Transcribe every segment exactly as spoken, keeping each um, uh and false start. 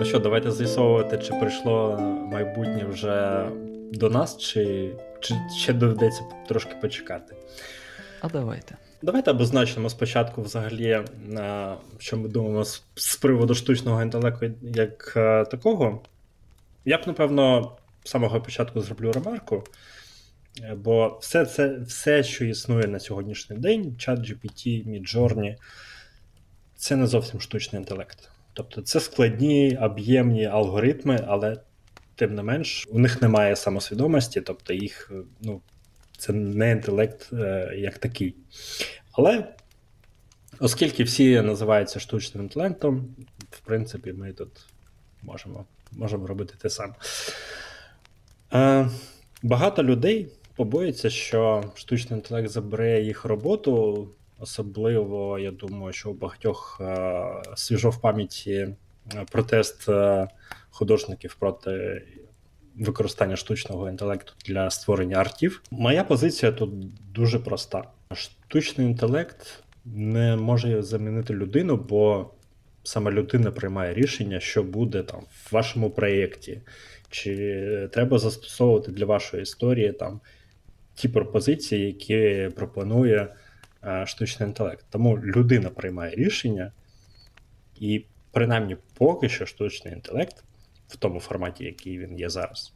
Ну що, давайте з'ясовувати, чи прийшло майбутнє вже до нас, чи, чи ще доведеться трошки почекати. А давайте. Давайте обозначимо спочатку взагалі, що ми думаємо з приводу штучного інтелекту як такого. Я б, напевно, з самого початку зроблю ремарку, бо все, це, все, що існує на сьогоднішній день, чат джі пі ті, Midjourney, це не зовсім штучний інтелект. Тобто це складні, об'ємні алгоритми, але тим не менш у них немає самосвідомості, тобто їх, ну, це не інтелект е, як такий. Але оскільки всі називаються штучним інтелектом, в принципі, ми тут можемо, можемо робити те саме. Е, багато людей побоюються, що штучний інтелект забере їх роботу. Особливо, я думаю, що у багатьох е, свіжо в пам'яті протест е, художників проти використання штучного інтелекту для створення артів. Моя позиція тут дуже проста. Штучний інтелект не може замінити людину, бо саме людина приймає рішення, що буде там в вашому проєкті, чи треба застосовувати для вашої історії там ті пропозиції, які пропонує штучний інтелект. Тому людина приймає рішення, і принаймні поки що штучний інтелект в тому форматі, який він є зараз,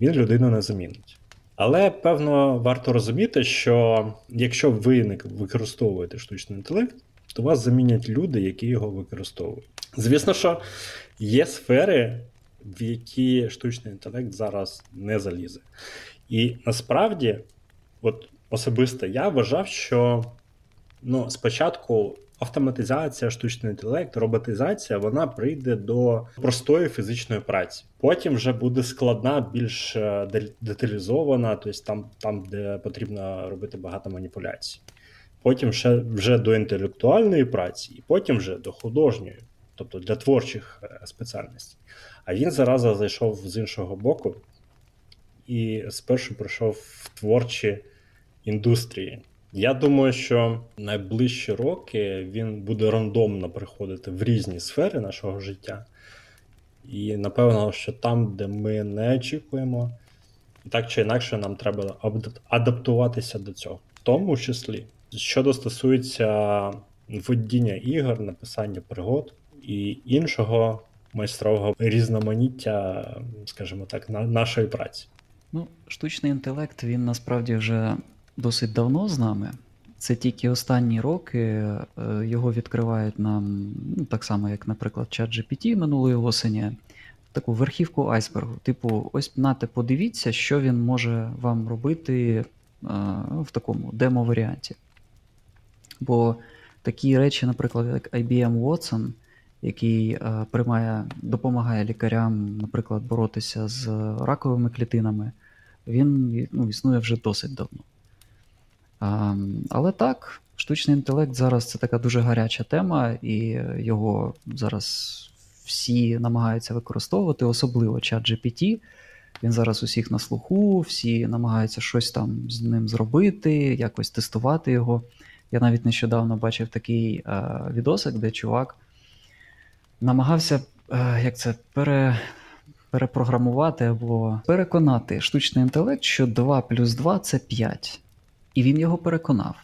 він людину не замінить. Але, певно, варто розуміти, що якщо ви використовуєте штучний інтелект, то вас замінять люди, які його використовують. Звісно, що є сфери, в які штучний інтелект зараз не залізе. І насправді, от особисто я вважав, що ну, спочатку автоматизація, штучний інтелект, роботизація, вона прийде до простої фізичної праці. Потім вже буде складна, більш деталізована, тобто там, там, де потрібно робити багато маніпуляцій. Потім ще вже до інтелектуальної праці, і потім вже до художньої, тобто для творчих спеціальностей. А він зараза зайшов з іншого боку і спершу прийшов в творчі індустрії. Я думаю, що найближчі роки він буде рандомно приходити в різні сфери нашого життя. І, напевно, що там, де ми не очікуємо, так чи інакше нам треба адаптуватися до цього. В тому числі, що стосується водіння ігор, написання пригод і іншого майстрового різноманіття, скажімо так, нашої праці. Ну, штучний інтелект, він насправді вже досить давно з нами. Це тільки останні роки його відкривають нам, ну, так само, як, наприклад, чат джі пі ті минулої осені, таку верхівку айсбергу. Типу, ось, нате, подивіться, що він може вам робити а, в такому демо-варіанті. Бо такі речі, наприклад, як ай бі ем Watson, який а, приймає, допомагає лікарям, наприклад, боротися з раковими клітинами, він, ну, існує вже досить давно. Але так, штучний інтелект зараз це така дуже гаряча тема, і його зараз всі намагаються використовувати, особливо чат джі пі ті. Він зараз усіх на слуху, всі намагаються щось там з ним зробити, якось тестувати його. Я навіть нещодавно бачив такий е, відосик, де чувак намагався е, як це, пере, перепрограмувати або переконати штучний інтелект, що два плюс два – це п'ять. І він його переконав.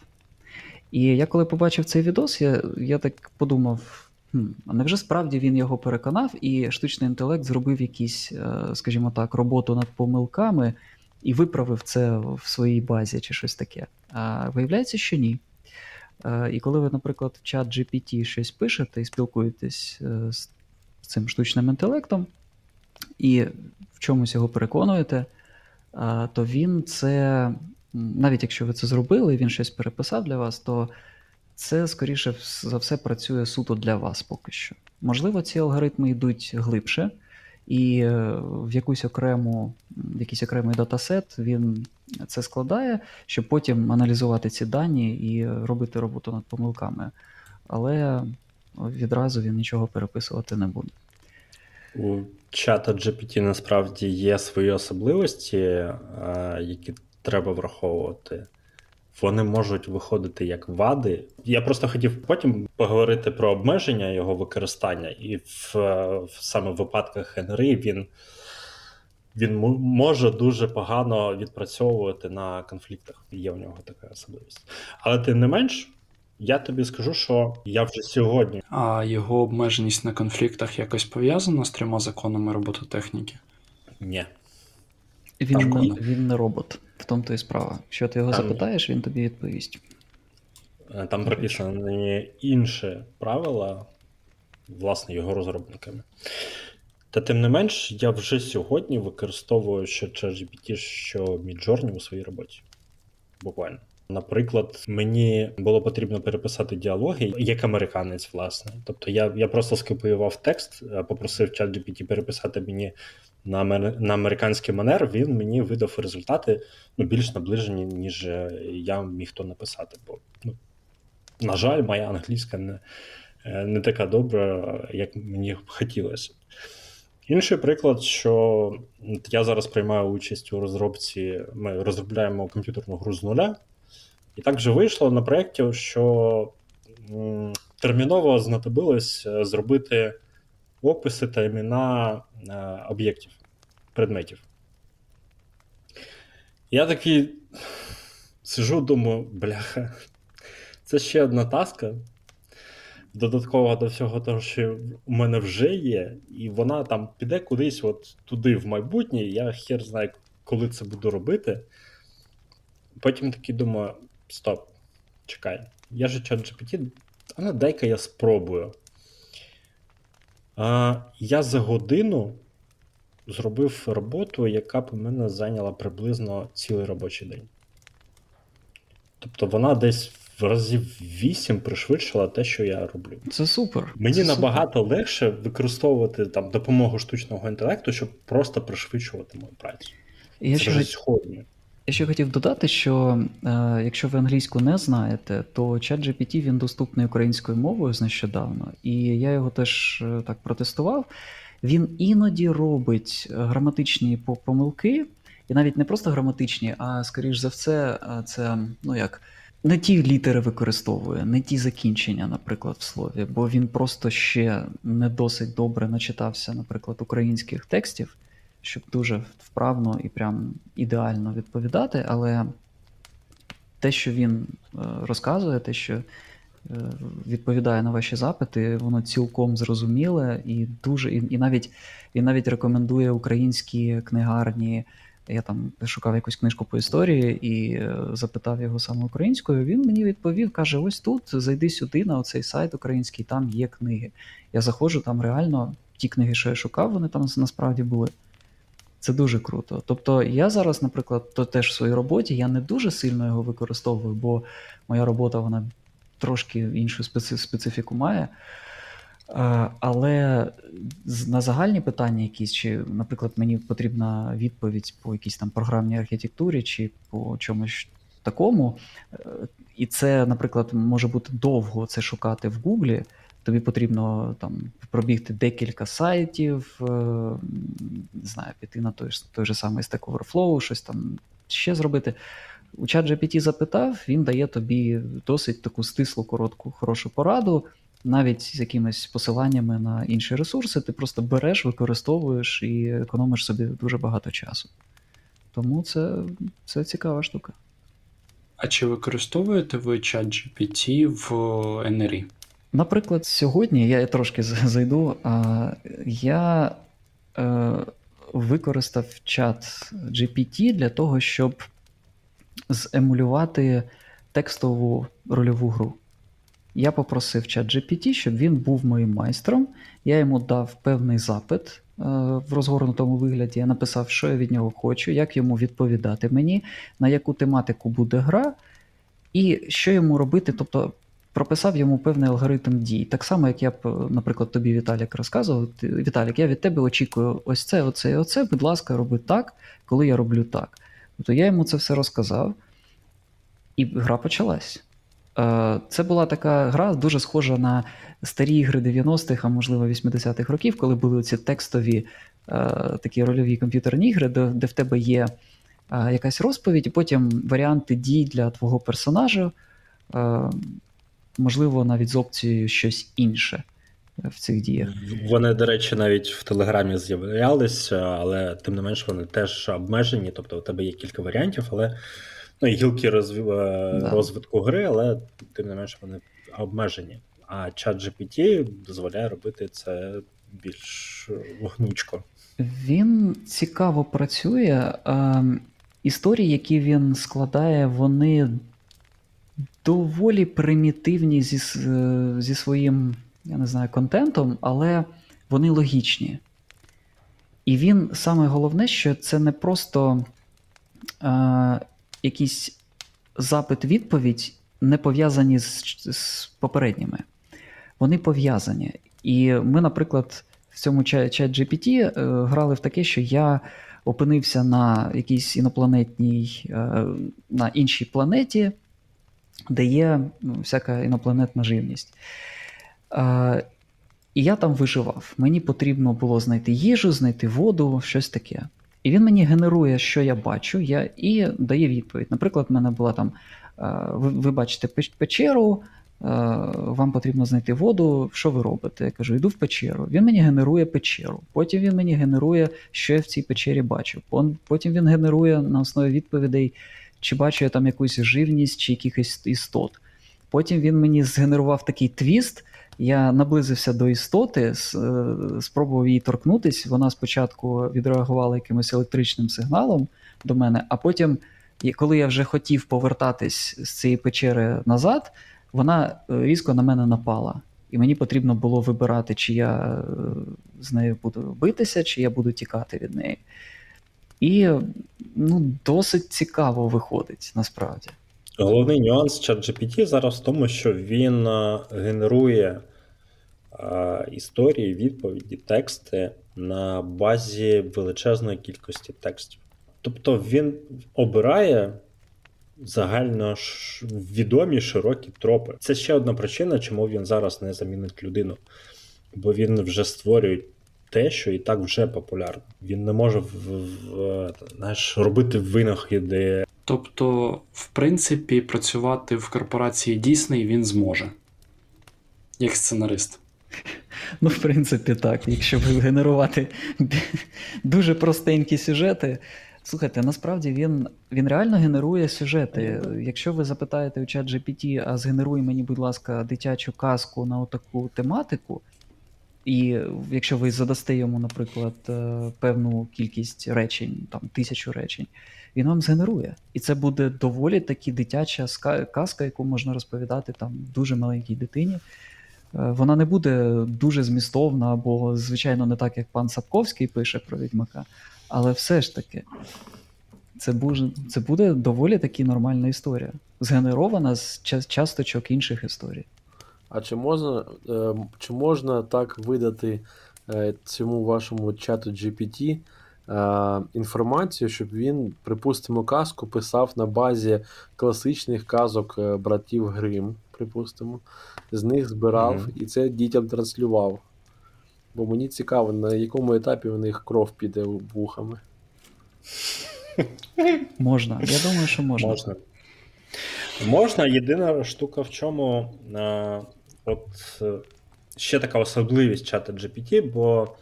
І я коли побачив цей відос, я, я так подумав, хм, а невже справді він його переконав, і штучний інтелект зробив якісь, скажімо так, роботу над помилками і виправив це в своїй базі чи щось таке. А виявляється, що ні. І коли ви, наприклад, в чат джі пі ті щось пишете і спілкуєтесь з цим штучним інтелектом, і в чомусь його переконуєте, то він це... Навіть якщо ви це зробили і він щось переписав для вас, то це, скоріше за все, працює суто для вас поки що. Можливо, ці алгоритми йдуть глибше, і в якусь окрему, в якийсь окремий датасет він це складає, щоб потім аналізувати ці дані і робити роботу над помилками. Але відразу він нічого переписувати не буде. У чата джі пі ті насправді є свої особливості, які треба враховувати вони можуть виходити як вади. Я просто хотів потім поговорити про обмеження його використання, і в, в саме в випадках ен ер і він, він може дуже погано відпрацьовувати на конфліктах. Є в нього така особливість. Але тим не менш, я тобі скажу, що я вже сьогодні... А його обмеженість на конфліктах якось пов'язана з трьома законами робототехніки? Ні. Він, він не робот, в тому-то і справа. Що ти його там запитаєш, він тобі відповість. Там прописані інші правила, власне, його розробниками. Та тим не менш, я вже сьогодні використовую ще ChatGPT, що Midjourney у своїй роботі. Буквально. Наприклад, мені було потрібно переписати діалоги, як американець, власне. Тобто я, я просто скопіював текст, попросив ChatGPT переписати мені на, амер... на американський манер, він мені видав результати ну, більш наближені, ніж я міг то написати. Бо, ну, на жаль, моя англійська не, не така добра, як мені б хотілося. Інший приклад, що я зараз приймаю участь у розробці, ми розробляємо комп'ютерну гру з нуля, і так же вийшло на проєкті, що терміново знадобилось зробити описи та імена об'єктів, предметів. Я такий сижу, думаю, бляха, це ще одна таска, додаткова до всього того, що у мене вже є, і вона там піде кудись от туди в майбутнє, я хер знаю, коли це буду робити. Потім такий думаю, стоп, чекай, я же ChatGPT, а ну дай-ка я спробую. А, я за годину зробив роботу, яка б у мене зайняла приблизно цілий робочий день. Тобто вона десь в разів вісім пришвидшила те, що я роблю. Це супер. Мені це набагато супер. Легше використовувати там допомогу штучного інтелекту, щоб просто пришвидшувати мою працю. Я це вже сьогодні. Я ще хотів додати, що е, якщо ви англійську не знаєте, то ChatGPT, він доступний українською мовою нещодавно, і я його теж е, так протестував. Він іноді робить граматичні помилки, і навіть не просто граматичні, а, скоріш за все, це, ну як, не ті літери використовує, не ті закінчення, наприклад, в слові, бо він просто ще не досить добре начитався, наприклад, українських текстів, щоб дуже вправно і прям ідеально відповідати, але те, що він розказує, те, що відповідає на ваші запити, воно цілком зрозуміле і дуже, і, і навіть він навіть рекомендує українські книгарні. Я там шукав якусь книжку по історії і запитав його саме українською, він мені відповів, каже, ось тут, зайди сюди на оцей сайт український, там є книги. Я заходжу, там реально ті книги, що я шукав, вони там насправді були. Це дуже круто. Тобто я зараз, наприклад, то теж в своїй роботі, я не дуже сильно його використовую, бо моя робота, вона трошки іншу специфіку має. Але на загальні питання якісь, чи, наприклад, мені потрібна відповідь по якійсь там програмній архітектурі, чи по чомусь такому, і це, наприклад, може бути довго це шукати в Гуглі, тобі потрібно там пробігти декілька сайтів, не знаю, піти на той, той же самий Stack Overflow, щось там ще зробити. У ChatGPT запитав, він дає тобі досить таку стислу, коротку, хорошу пораду, навіть з якимись посиланнями на інші ресурси, ти просто береш, використовуєш і економиш собі дуже багато часу. Тому це, це цікава штука. А чи використовуєте ви ChatGPT в ен ер і? Наприклад, сьогодні, я трошки зайду, я використав ChatGPT для того, щоб земулювати текстову рольову гру. Я попросив ChatGPT, щоб він був моїм майстром. Я йому дав певний запит в розгорнутому вигляді. Я написав, що я від нього хочу, як йому відповідати мені, на яку тематику буде гра і що йому робити. Тобто прописав йому певний алгоритм дій. Так само, як я, наприклад, тобі, Віталік, розказував. Віталік, я від тебе очікую ось це, оце і оце. Будь ласка, роби так, коли я роблю так. Тобто я йому це все розказав, і гра почалась. Це була така гра, дуже схожа на старі ігри дев'яностих, а можливо вісімдесятих років, коли були ці текстові е, такі рольові комп'ютерні ігри, де, де в тебе є якась розповідь, і потім варіанти дій для твого персонажа, можливо, навіть з опцією щось інше в цих діях. Вони, до речі, навіть в Телеграмі з'являлися, але тим не менш вони теж обмежені, тобто у тебе є кілька варіантів, але ну, гілки розв... да. розвитку гри, але тим не менш вони обмежені. А ChatGPT дозволяє робити це більш гнучко. Він цікаво працює. Історії, які він складає, вони доволі примітивні зі, зі своїм, я не знаю, контентом, але вони логічні. І він, саме головне, що це не просто е, якийсь запит-відповідь, не пов'язані з, з попередніми. Вони пов'язані. І ми, наприклад, в цьому ChatGPT е, грали в таке, що я опинився на якійсь інопланетній, е, на іншій планеті, де є ну, всяка інопланетна живність. Е, і я там виживав. Мені потрібно було знайти їжу, знайти воду, щось таке. І він мені генерує, що я бачу, я, і дає відповідь. Наприклад, в мене була там, е, ви, ви бачите печеру, е, вам потрібно знайти воду, що ви робите? Я кажу, йду в печеру. Він мені генерує печеру. Потім він мені генерує, що я в цій печері бачу. Потім він генерує на основі відповідей, чи бачу я там якусь живність, чи якихось істот. Потім він мені згенерував такий твіст, я наблизився до істоти, спробував її торкнутись, вона спочатку відреагувала якимось електричним сигналом до мене, а потім, коли я вже хотів повертатись з цієї печери назад, вона різко на мене напала. І мені потрібно було вибирати, чи я з нею буду битися, чи я буду тікати від неї. І ну, досить цікаво виходить, насправді. Головний нюанс ChatGPT зараз в тому, що він генерує е, історії, відповіді, тексти на базі величезної кількості текстів. Тобто він обирає загально відомі широкі тропи. Це ще одна причина, чому він зараз не замінить людину. Бо він вже створює те, що і так вже популярно. Він не може в, в, знаєш, робити винахіди. Тобто, в принципі, працювати в корпорації Disney він зможе, як сценарист. Ну, в принципі, так. Якщо генерувати дуже простенькі сюжети. Слухайте, насправді він, він реально генерує сюжети. Якщо ви запитаєте у ChatGPT, а згенеруй мені, будь ласка, дитячу казку на отаку тематику, і якщо ви задасте йому, наприклад, певну кількість речень, там, тисячу речень, він вам згенерує. І це буде доволі таки дитяча казка, яку можна розповідати там дуже маленькій дитині. Вона не буде дуже змістовна або, звичайно, не так, як пан Сапковський пише про Відьмака, але все ж таки це буде, це буде доволі таки нормальна історія, згенерована з часточок інших історій. А чи можна, чи можна так видати цьому вашому чату джі пі ті інформацію, щоб він, припустимо, казку писав на базі класичних казок братів Грим, припустимо, з них збирав mm-hmm. і це дітям транслював? Бо мені цікаво, на якому етапі в них кров піде вухами. Можна, я думаю, що можна. Можна. Можна, єдина штука в чому а, от ще така особливість чата джі пі ті, бо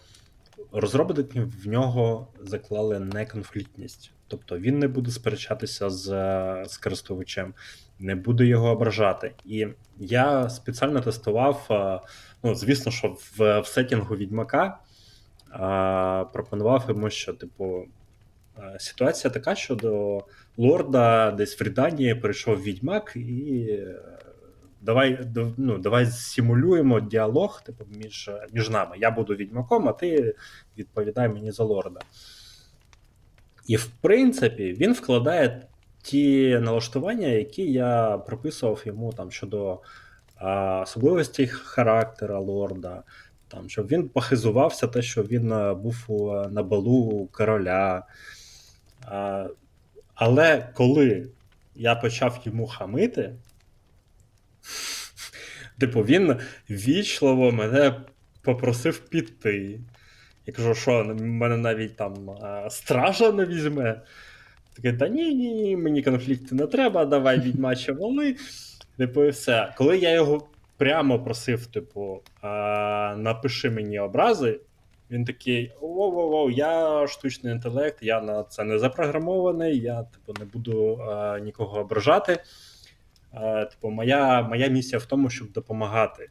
розробники в нього заклали неконфліктність. Тобто він не буде сперечатися з, з користувачем, не буде його ображати. І я спеціально тестував, а, ну звісно, що в, в сеттінгу Відьмака а, пропонував йому, що типу ситуація така, що до лорда десь в Ріданії прийшов відьмак і давай, ну, давай симулюємо діалог типу, між, між нами. Я буду відьмаком, а ти відповідай мені за лорда. І в принципі він вкладає ті налаштування, які я прописував йому там, щодо а, особливостей характера лорда, там, щоб він похизувався те, що він був на балу короля. А, але коли я почав йому хамити, типу він вічливо мене попросив піти. Я кажу, що мене навіть там стража не візьме. Таке, та ні, ні, мені конфлікти не треба, давай відьмачі воли. Типу, і все. Коли я його прямо просив, типу, напиши мені образи, він такий, воу-воу-воу, я штучний інтелект, я на це не запрограмований, я типу, не буду а, нікого ображати. А, типу, моя, моя місія в тому, щоб допомагати.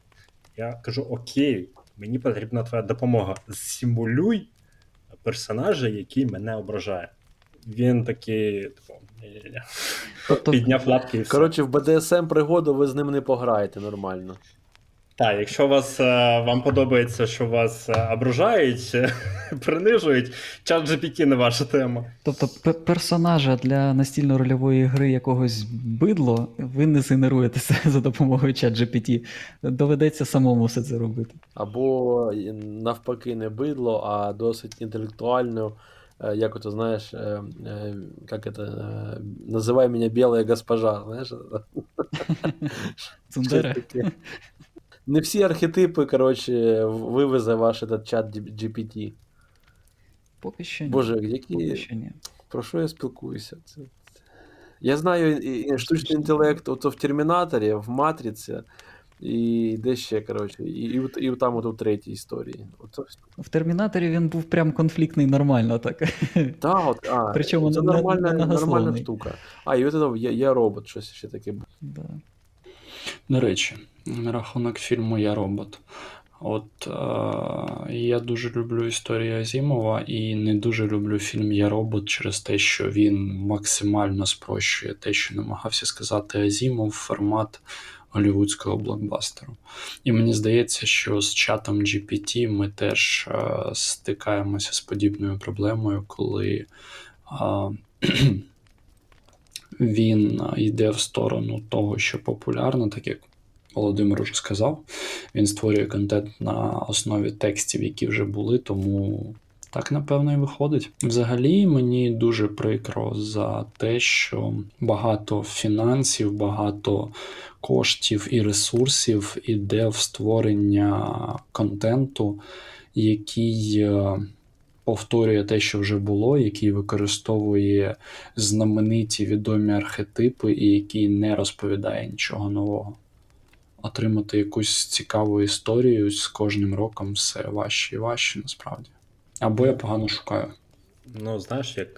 Я кажу, окей, мені потрібна твоя допомога. Симулюй персонажа, який мене ображає. Він такий, типу, тобто, підняв лапки і все. Коротше, в БДСМ пригоду ви з ним не пограєте нормально. Так, якщо вас, вам подобається, що вас ображають, принижують, чат джі пі ті не ваша тема. Тобто п- персонажа для настільно-рольової гри якогось бидло ви не згенеруєте за допомогою чат джі пі ті. Доведеться самому все це робити. Або навпаки не бидло, а досить інтелектуально, як ото, знаєш, як это, називай мене білая госпожа, знаєш? Цундере. Не всі архетипи, коротше, вивезе ваш этот чат джі пі ті. Поки що ні. Боже, які... Поки що ні. Про що я спілкуюся? Це... Я знаю і штучний інтелект ото в Термінаторі, в Матриці, і де ще, коротше, і, і, і там от у третій історії. Ото... В Термінаторі він був прям конфліктний нормально так. Так, от, а, причому це нормальна, нормальна штука. А, і от це я, я робот, щось ще таке було. Да. До речі, на рахунок фільму «Я робот». От е- я дуже люблю історію Азімова і не дуже люблю фільм «Я робот» через те, що він максимально спрощує те, що намагався сказати Азімов, формат голлівудського блокбастеру. І мені здається, що з чатом джі пі ті ми теж е- стикаємося з подібною проблемою, коли... Е- Він йде в сторону того, що популярно, так як Володимир уже сказав. Він створює контент на основі текстів, які вже були, тому так, напевно, і виходить. Взагалі, мені дуже прикро за те, що багато фінансів, багато коштів і ресурсів іде в створення контенту, який... повторює те, що вже було, який використовує знамениті відомі архетипи і який не розповідає нічого нового. Отримати якусь цікаву історію з кожним роком все важче і важче, насправді. Або я погано шукаю. Ну, знаєш, як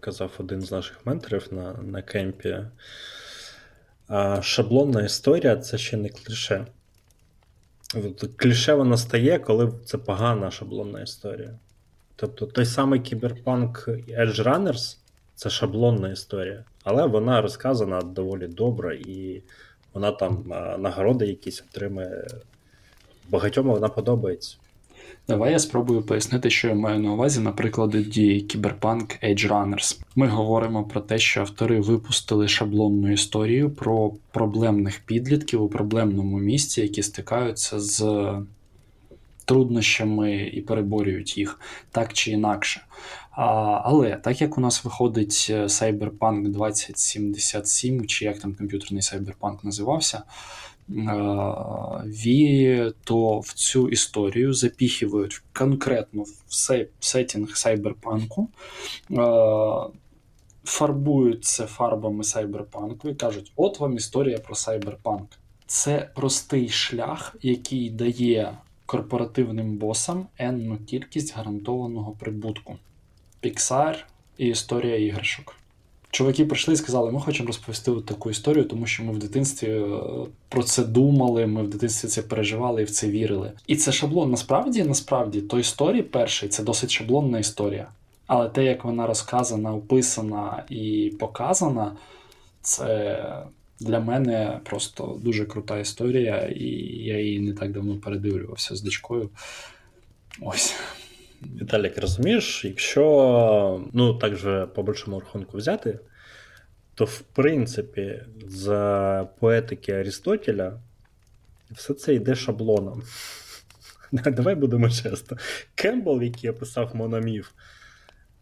казав один з наших менторів на, на кемпі, шаблонна історія – це ще не кліше. Кліше вона стає, коли це погана шаблонна історія. Тобто той самий Кіберпанк Edge Runners – це шаблонна історія, але вона розказана доволі добре, і вона там нагороди якісь отримає. Багатьом вона подобається. Давай я спробую пояснити, що я маю на увазі, наприклад, дії Кіберпанк Edge Runners. Ми говоримо про те, що автори випустили шаблонну історію про проблемних підлітків у проблемному місці, які стикаються з труднощами і переборюють їх так чи інакше. А, але, так як у нас виходить Cyberpunk двадцять сімдесят сім, чи як там комп'ютерний Cyberpunk називався, Ві, то в цю історію запіхують конкретно в сеттінг сайберпанку, фарбують це фарбами сайберпанку і кажуть, от вам історія про сайберпанк. Це простий шлях, який дає корпоративним босам енну кількість гарантованого прибутку. Pixar і історія іграшок. Чуваки прийшли і сказали, ми хочемо розповісти от таку історію, тому що ми в дитинстві про це думали, ми в дитинстві це переживали і в це вірили. І це шаблон. Насправді, насправді, той історії перший, це досить шаблонна історія. Але те, як вона розказана, описана і показана, це для мене просто дуже крута історія, і я її не так давно передивлювався з дочкою. Ось. Віталік, розумієш, якщо, ну, так же по більшому рахунку взяти, то, в принципі, з поетики Арістотеля все це йде шаблоном. Давай будемо чесно. Кембл, який описав мономіф,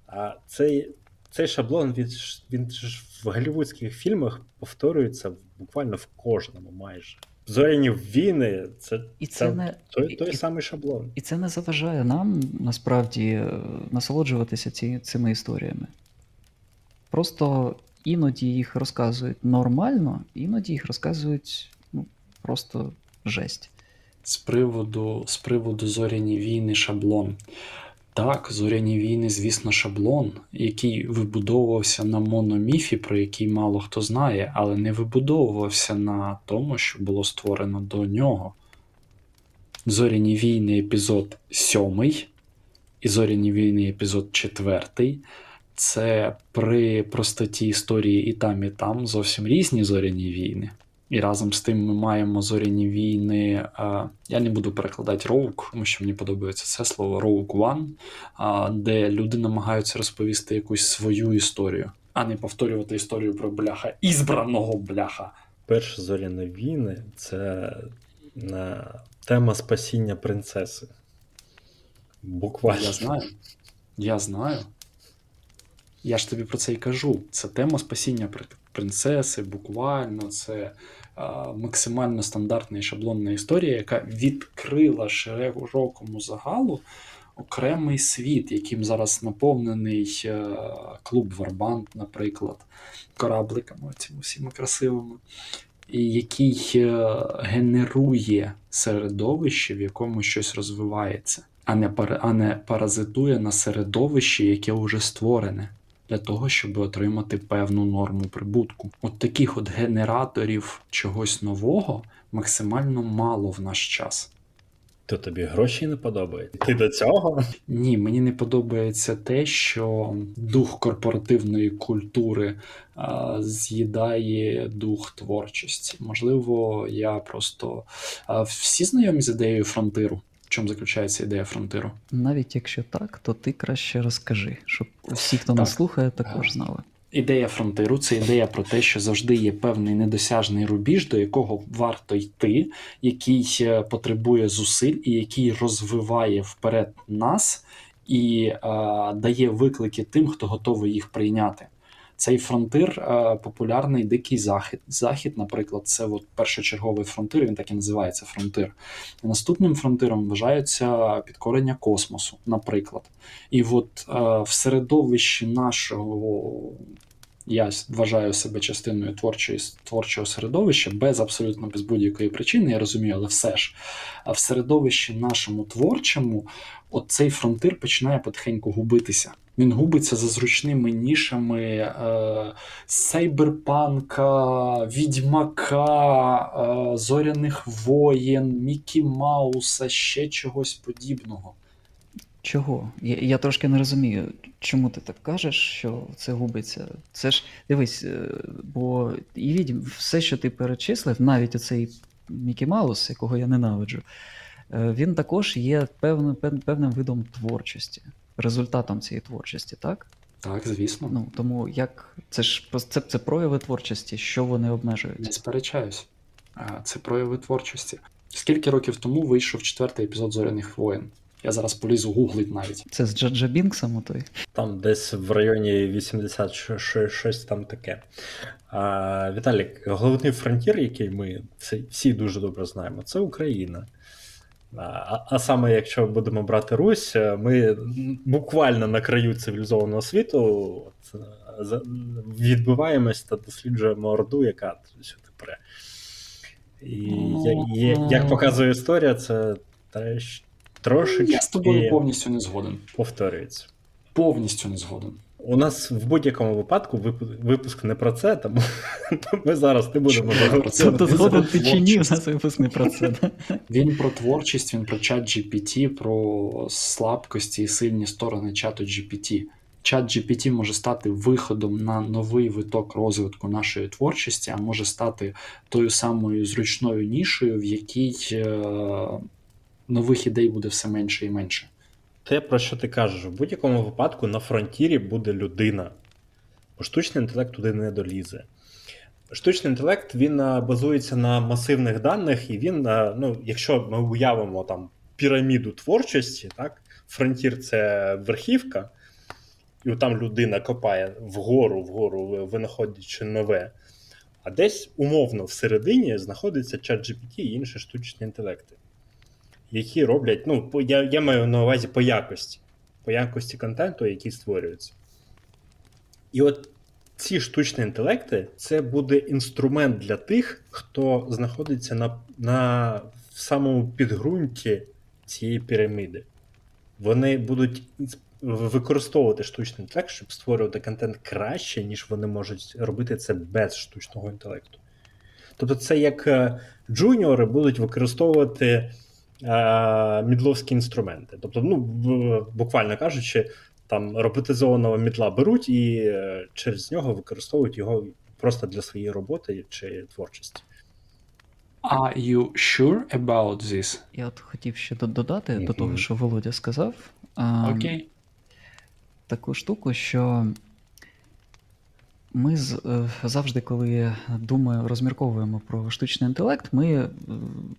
а цей, цей шаблон, він, він ж в голлівудських фільмах повторюється буквально в кожному майже. Зоряні війни – це, і це там, не, той, той і, самий шаблон. І це не заважає нам, насправді, насолоджуватися ці, цими історіями. Просто іноді їх розказують нормально, іноді їх розказують ну, просто жесть. З приводу, з приводу «Зоряні війни» шаблон. Так, «Зоряні війни», звісно, шаблон, який вибудовувався на мономіфі, про який мало хто знає, але не вибудовувався на тому, що було створено до нього. «Зоряні війни» епізод сьомий і «Зоряні війни» епізод четвертий. Це при простоті історії і там, і там зовсім різні «Зоряні війни». І разом з тим ми маємо «Зоряні війни», а, я не буду перекладати «Роук», тому що мені подобається це слово «Роук Ван», де люди намагаються розповісти якусь свою історію, а не повторювати історію про бляха, ізбраного бляха. Перші «Зоряні війни» — це тема спасіння принцеси. Буквально. Я знаю. Я знаю. Я ж тобі про це і кажу. Це тема спасіння принцеси, буквально, це а, максимально стандартна і шаблонна історія, яка відкрила широкому загалу окремий світ, яким зараз наповнений а, клуб Варбант, наприклад, корабликами цими всіма красивими, і який а, генерує середовище, в якому щось розвивається, а не, пар, а не паразитує на середовищі, яке вже створене, для того, щоб отримати певну норму прибутку. От таких от генераторів чогось нового максимально мало в наш час. То тобі гроші не подобається? Ти до цього? Ні, мені не подобається те, що дух корпоративної культури а, з'їдає дух творчості. Можливо, я просто... А, всі знайомі з ідеєю фронтиру? В чому заключається ідея фронтиру? Навіть якщо так, то ти краще розкажи, щоб усі, хто так. нас слухає, також знали. Ідея фронтиру – це ідея про те, що завжди є певний недосяжний рубіж, до якого варто йти, який потребує зусиль і який розвиває вперед нас і а, дає виклики тим, хто готовий їх прийняти. Цей фронтир – популярний дикий захід. Захід, наприклад, це от першочерговий фронтир, він так і називається фронтир. І наступним фронтиром вважається підкорення космосу, наприклад. І от е, в середовищі нашого, я вважаю себе частиною творчої, творчого середовища, без абсолютно, без будь-якої причини, я розумію, але все ж, в середовищі нашому творчому от цей фронтир починає потихеньку губитися. Він губиться за зручними нішами е, Сайберпанка, Відьмака, е, Зоряних воєн, Мікі Мауса, ще чогось подібного. Чого? Я, я трошки не розумію, чому ти так кажеш, що це губиться. Це ж, дивись, бо і відьм, все, що ти перечислив, навіть оцей Мікі Маус, якого я ненавиджу, він також є певним, певним видом творчості. Результатом цієї творчості, так? Так, звісно. Ну, тому як це ж це, це прояви творчості, що вони обмежують? Не сперечаюсь. Це прояви творчості. Скільки років тому вийшов четвертий епізод «Зоряних воєн»? Я зараз полізу гуглить навіть. Це з Джаджа Бінксом той? Там десь в районі вісімдесят щось там таке. А, Віталік, головний фронтір, який ми всі дуже добре знаємо, це Україна. А, а саме, якщо будемо брати Русь, ми буквально на краю цивілізованого світу от, відбиваємось та досліджуємо Орду, яка сюди пре. І як, як показує історія, це теж трошечки... Я з тобою повністю не згоден. Повторюється. Повністю не згоден. У нас в будь-якому випадку випуск не про це, тому ми зараз не будемо говорити. Згоден ти чи ні, у нас випуск не про це. Він про творчість, він про чат джі пі ті, про слабкості і сильні сторони чату джі пі ті. Чат джі пі ті може стати виходом на новий виток розвитку нашої творчості, а може стати тою самою зручною нішою, в якій е- нових ідей буде все менше і менше. Те, про що ти кажеш, в будь-якому випадку на фронтірі буде людина, бо штучний інтелект туди не долізе. Штучний інтелект, він базується на масивних даних, і він, ну, якщо ми уявимо там піраміду творчості, так, фронтір – це верхівка, і там людина копає вгору, вгору, винаходячи нове, а десь умовно всередині знаходиться ChatGPT і інші штучні інтелекти. Які роблять, ну, я, я маю на увазі по якості, по якості контенту, який створюється. І от ці штучні інтелекти – це буде інструмент для тих, хто знаходиться на, на самому підґрунті цієї піраміди. Вони будуть використовувати штучний інтелект, щоб створювати контент краще, ніж вони можуть робити це без штучного інтелекту. Тобто це як джуніори будуть використовувати е, мідловські інструменти. Тобто, ну, буквально кажучи, там роботизованого мідла беруть і через нього використовують його просто для своєї роботи чи творчості. Are you sure about this? Я от хотів ще додати mm-hmm. до того, що Володя сказав. Okay. Таку штуку, що ми завжди, коли думаємо, розмірковуємо про штучний інтелект, ми,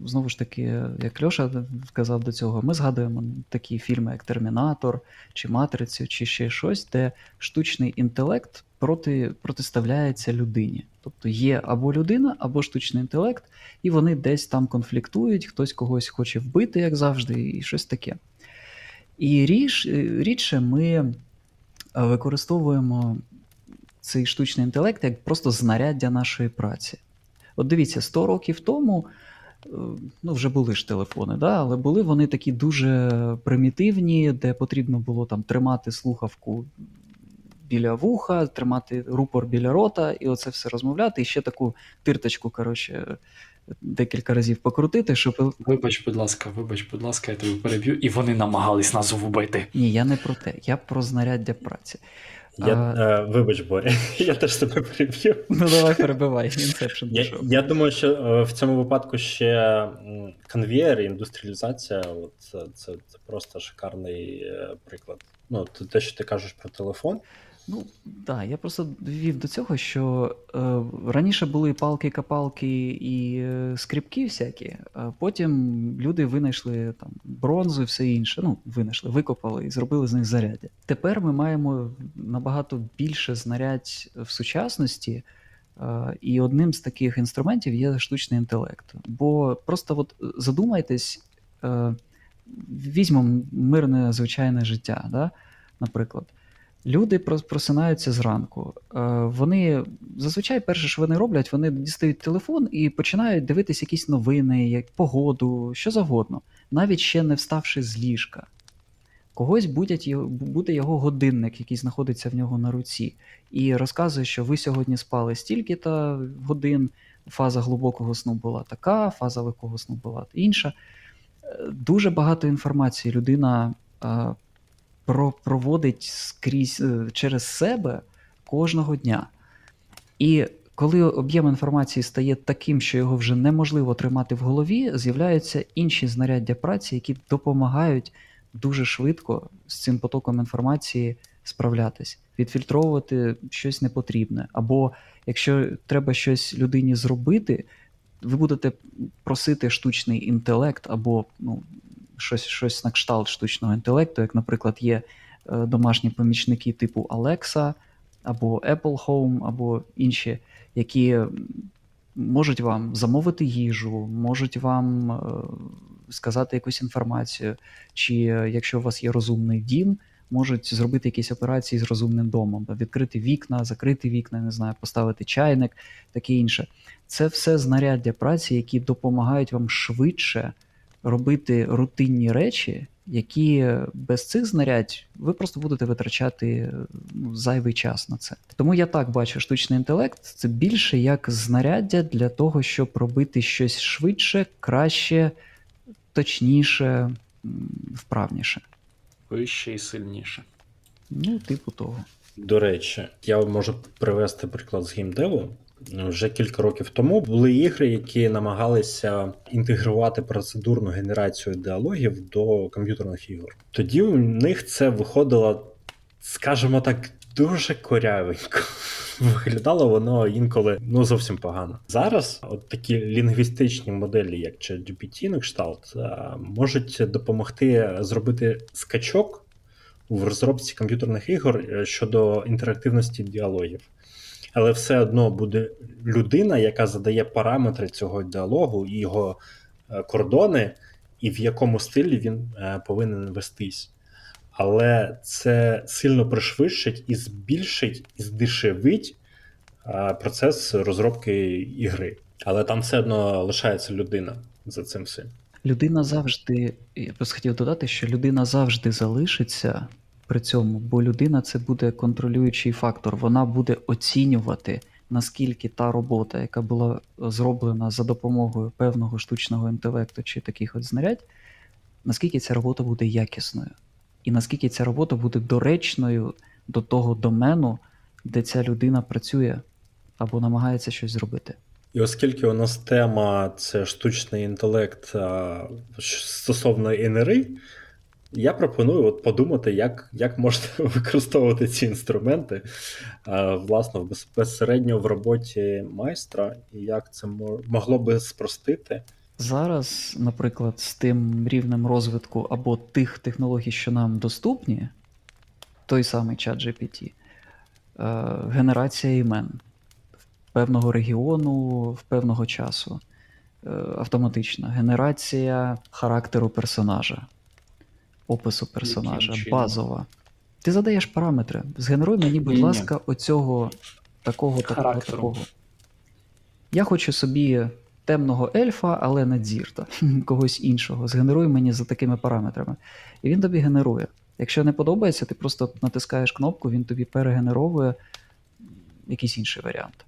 знову ж таки, як Льоша казав до цього, ми згадуємо такі фільми, як «Термінатор», чи «Матрицю», чи ще щось, де штучний інтелект проти, протиставляється людині. Тобто є або людина, або штучний інтелект, і вони десь там конфліктують, хтось когось хоче вбити, як завжди, і щось таке. І ріш, рідше ми використовуємо цей штучний інтелект як просто знаряддя нашої праці. От дивіться, сто років тому, ну вже були ж телефони, да? Але були вони такі дуже примітивні, де потрібно було там тримати слухавку біля вуха, тримати рупор біля рота і оце все розмовляти, і ще таку тирточку, коротше, декілька разів покрутити, щоб... Вибач, будь ласка, вибач, будь ласка, я тебе переб'ю, і вони намагались нас вбити. Ні, я не про те, я про знаряддя праці. Я, а... Вибач, бо я теж тебе переб'ю. Ну давай, перебивай, інсепшн пішов. Я, я думаю, що в цьому випадку ще конвейер і індустріалізація, от, це, це просто шикарний приклад. Ну, те, що ти кажеш про телефон. Ну, так, я просто вів до цього, що е, раніше були палки-копалки і е, скріпки всякі, а потім люди винайшли там бронзу і все інше, ну, винайшли, викопали і зробили з них знаряддя. Тепер ми маємо набагато більше знарядь в сучасності, е, і одним з таких інструментів є штучний інтелект. Бо просто от задумайтесь, е, візьмемо мирне звичайне життя, да, наприклад. Люди просинаються зранку. Вони, зазвичай, перше, що вони роблять, вони дістають телефон і починають дивитись якісь новини, як погоду, що завгодно, навіть ще не вставши з ліжка. Когось буде його годинник, який знаходиться в нього на руці, і розказує, що ви сьогодні спали стільки-то годин, фаза глибокого сну була така, фаза легкого сну була інша. Дуже багато інформації людина проводить скрізь через себе кожного дня. І коли об'єм інформації стає таким, що його вже неможливо тримати в голові, з'являються інші знаряддя праці, які допомагають дуже швидко з цим потоком інформації справлятись, відфільтровувати щось непотрібне. Або якщо треба щось людині зробити, ви будете просити штучний інтелект або, ну, Щось, щось на кшталт штучного інтелекту, як, наприклад, є домашні помічники типу Alexa, або Apple Home, або інші, які можуть вам замовити їжу, можуть вам сказати якусь інформацію, чи якщо у вас є розумний дім, можуть зробити якісь операції з розумним домом, відкрити вікна, закрити вікна, не знаю, поставити чайник, таке інше. Це все знаряддя праці, які допомагають вам швидше робити рутинні речі, які без цих знарядь ви просто будете витрачати зайвий час на це. Тому я так бачу штучний інтелект, це більше як знаряддя для того, щоб робити щось швидше, краще, точніше, вправніше. Вище і сильніше. Ну, типу того. До речі, я можу привести приклад з геймдеву. Вже кілька років тому були ігри, які намагалися інтегрувати процедурну генерацію діалогів до комп'ютерних ігор. Тоді у них це виходило, скажімо так, дуже корявенько. Виглядало воно інколи, ну, зовсім погано. Зараз от такі лінгвістичні моделі, як ChatGPT на кшталт, можуть допомогти зробити скачок в розробці комп'ютерних ігор щодо інтерактивності діалогів. Але все одно буде людина, яка задає параметри цього діалогу і його кордони, і в якому стилі він повинен вестись. Але це сильно пришвидшить і збільшить, і здешевить процес розробки ігри. Але там все одно лишається людина за цим всім. Людина завжди, я просто хотів додати, що людина завжди залишиться при цьому, бо людина це буде контролюючий фактор. Вона буде оцінювати, наскільки та робота, яка була зроблена за допомогою певного штучного інтелекту чи таких от знарядь, наскільки ця робота буде якісною. І наскільки ця робота буде доречною до того домену, де ця людина працює або намагається щось зробити. І оскільки у нас тема – це штучний інтелект стосовно ен ар і, я пропоную от подумати, як, як можна використовувати ці інструменти власне безпосередньо в роботі майстра, і як це могло би спростити. Зараз, наприклад, з тим рівнем розвитку або тих технологій, що нам доступні, той самий чат джі пі ті, генерація імен певного регіону, в певного часу, автоматична генерація характеру персонажа, опису персонажа, базова. Ти задаєш параметри. Згенеруй мені, будь ласка, оцього такого, такого, такого. Я хочу собі темного ельфа, але не дзірта, когось іншого. Згенеруй мені за такими параметрами. І він тобі генерує. Якщо не подобається, ти просто натискаєш кнопку, він тобі перегенеровує якийсь інший варіант.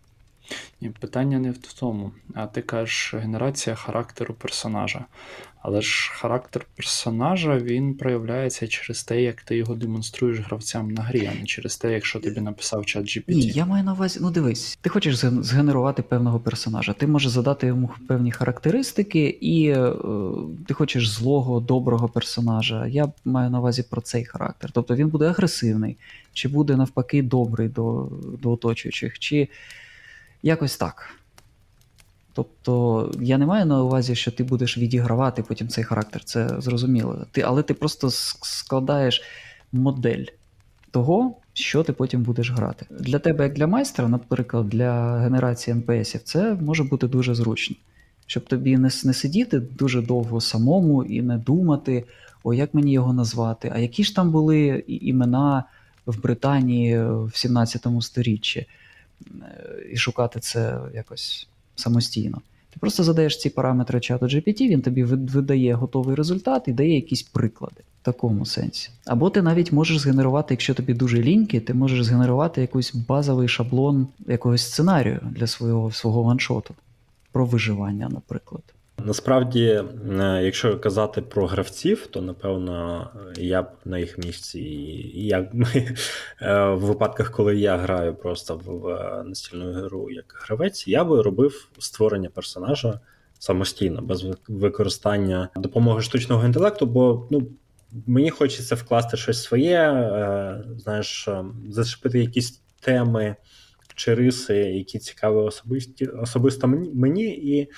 Ні, питання не в тому. А ти кажеш, генерація характеру персонажа. Але ж характер персонажа, він проявляється через те, як ти його демонструєш гравцям на грі, а не через те, якщо тобі написав чат джі пі ті. Ні, я маю на увазі, ну дивись, ти хочеш згенерувати певного персонажа, ти можеш задати йому певні характеристики, і е, ти хочеш злого, доброго персонажа. Я маю на увазі про цей характер. Тобто він буде агресивний, чи буде навпаки добрий до, до оточуючих, чи якось так. Тобто я не маю на увазі, що ти будеш відігравати потім цей характер, це зрозуміло. Ти, але ти просто складаєш модель того, що ти потім будеш грати. Для тебе, як для майстра, наприклад, для генерації ен пі есів, це може бути дуже зручно. Щоб тобі не, не сидіти дуже довго самому і не думати, о, як мені його назвати, а які ж там були імена в Британії в сімнадцятому сторіччі. І шукати це якось самостійно. Ти просто задаєш ці параметри чату джі пі ті, він тобі видає готовий результат і дає якісь приклади в такому сенсі. Або ти навіть можеш згенерувати, якщо тобі дуже ліньки, ти можеш згенерувати якийсь базовий шаблон якогось сценарію для свого, свого ваншоту. Про виживання, наприклад. Насправді, якщо казати про гравців, то, напевно, я б на їх місці, і я в випадках, коли я граю просто в настільну гру як гравець, я би робив створення персонажа самостійно, без використання допомоги штучного інтелекту, бо ну, мені хочеться вкласти щось своє, знаєш, зачепити якісь теми чи риси, які цікаві особисті, особисто мені, і